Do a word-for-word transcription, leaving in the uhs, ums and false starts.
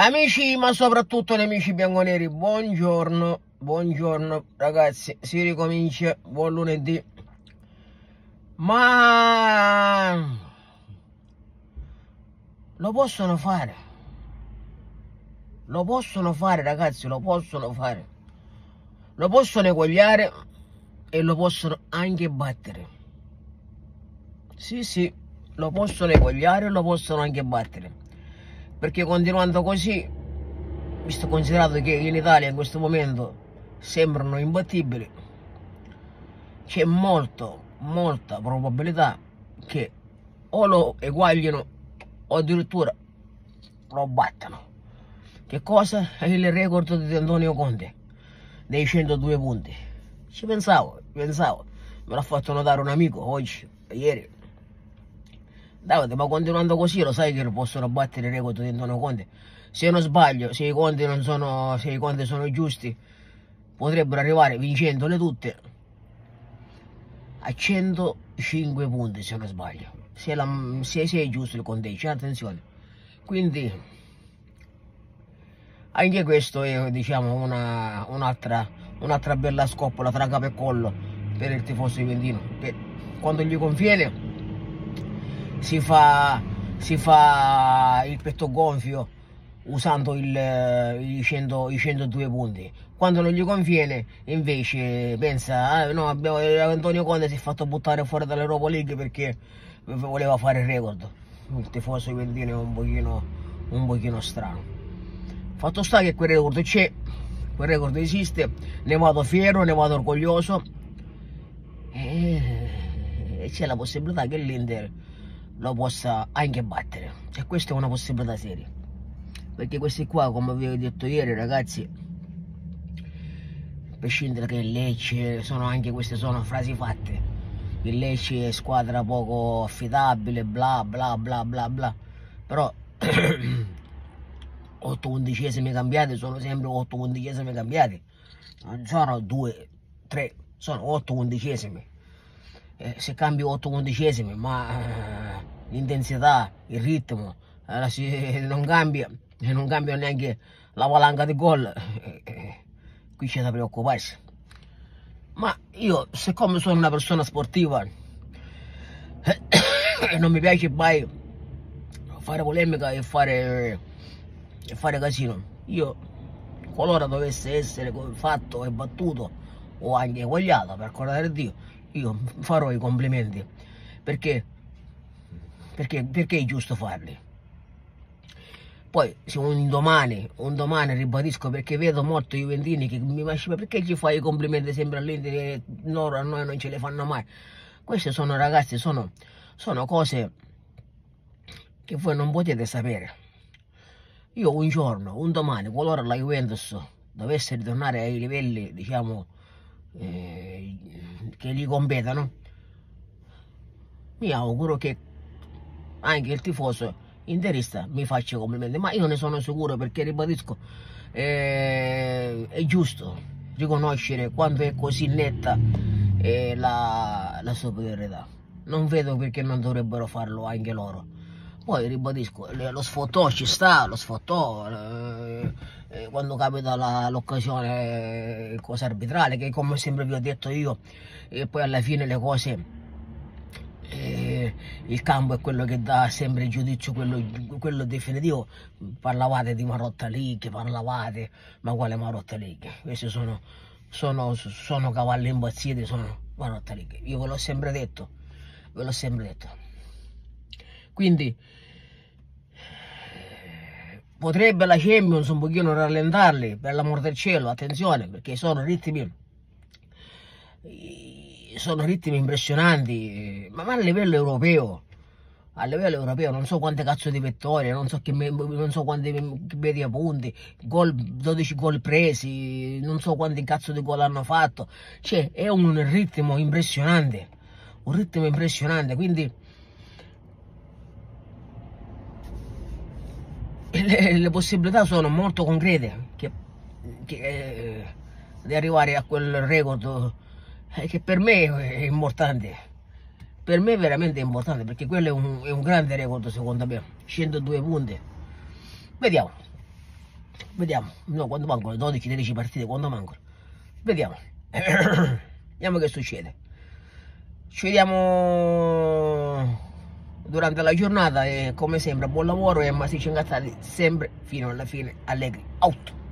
Amici, ma soprattutto nemici bianconeri, buongiorno, buongiorno ragazzi, si ricomincia, buon lunedì. Ma lo possono fare, lo possono fare ragazzi, lo possono fare, lo possono eguagliare e lo possono anche battere. Sì sì, lo possono eguagliare e lo possono anche battere. Perché continuando così, visto considerato che in Italia in questo momento sembrano imbattibili, c'è molto, molta probabilità che o lo eguaglino o addirittura lo battano. Che cosa? È il record di Antonio Conte, dei centodue punti. Ci pensavo, pensavo, me l'ha fatto notare un amico oggi, ieri. Davide, ma continuando così lo sai che possono battere il record di Antonio Conte? Se non sbaglio, se i conti non sono, se i conti sono giusti, potrebbero arrivare vincendole tutte a centocinque punti, se non sbaglio. Se, la, se, se è giusto il conteggio, attenzione. Quindi anche questo è, diciamo, un'altra un'altra bella scoppola tra capo e collo per il tifoso juventino. Quando gli conviene Si fa, si fa il petto gonfio usando il, il cento, i centodue punti. Quando non gli conviene invece pensa, ah, no, abbiamo, Antonio Conte si è fatto buttare fuori dall'Europa League perché voleva fare il record. Il tifoso juventino è un pochino, un pochino strano. Fatto sta che quel record c'è, quel record esiste, ne vado fiero, ne vado orgoglioso e, e c'è la possibilità che l'Inter lo possa anche battere, cioè questa è una possibilità seria, perché questi qua, come vi ho detto ieri ragazzi, per scindere che il Lecce, sono anche queste sono frasi fatte, il Lecce è squadra poco affidabile, bla bla bla bla bla, però otto undicesimi cambiati sono sempre otto undicesimi cambiati, non sono due, tre, sono otto undicesimi. Eh, se cambi otto undicesimi, ma eh, l'intensità, il ritmo, eh, si, eh, non cambia, e non cambia neanche la valanga di gol, eh, eh, qui c'è da preoccuparsi. Ma io, siccome sono una persona sportiva, eh, non mi piace mai fare polemica e fare, eh, fare casino. Io, qualora dovesse essere fatto e battuto, o anche eguagliato, per accordare Dio, io farò i complimenti perché, perché, perché è giusto farli. Poi se un domani, un domani ribadisco, perché vedo molto i juventini che mi dicono perché ci fai i complimenti sempre all'Inter e loro a noi non ce le fanno mai. Queste sono ragazzi, sono, sono cose che voi non potete sapere. Io un giorno, un domani, qualora la Juventus dovesse ritornare ai livelli, diciamo, Eh, che gli competano, mi auguro che anche il tifoso interista mi faccia complimenti, ma io ne sono sicuro, perché ribadisco, eh, è giusto riconoscere quando è così netta eh, la, la superiorità. Non vedo perché non dovrebbero farlo anche loro. Poi ribadisco, lo sfottò ci sta, lo sfottò eh, quando capita l'occasione, eh, cosa arbitrale, che come sempre vi ho detto io, e poi alla fine le cose, eh, il campo è quello che dà sempre il giudizio, quello, quello definitivo. Parlavate di Marotta League, parlavate, ma quale Marotta League? Questi sono, sono, sono cavalli impazziti, sono Marotta League, io ve l'ho sempre detto, ve l'ho sempre detto. Quindi potrebbe la Champions un pochino rallentarli, per l'amor del cielo, attenzione, perché sono ritmi, sono ritmi impressionanti, ma a livello europeo, a livello europeo non so quante cazzo di vittorie, non so, che, non so quanti media punti, gol, dodici gol presi, non so quanti cazzo di gol hanno fatto, cioè è un ritmo impressionante, un ritmo impressionante, quindi Le, le possibilità sono molto concrete che, che, eh, di arrivare a quel record, eh, che per me è importante, per me è veramente importante, perché quello è un, è un grande record secondo me, centodue punti. Vediamo, Vediamo, no, quando mancano le dodici tredici partite, quando mancano? Vediamo. Vediamo che succede. Ci vediamo durante la giornata e come sempre buon lavoro e massicci incazzati sempre fino alla fine, allegri, out.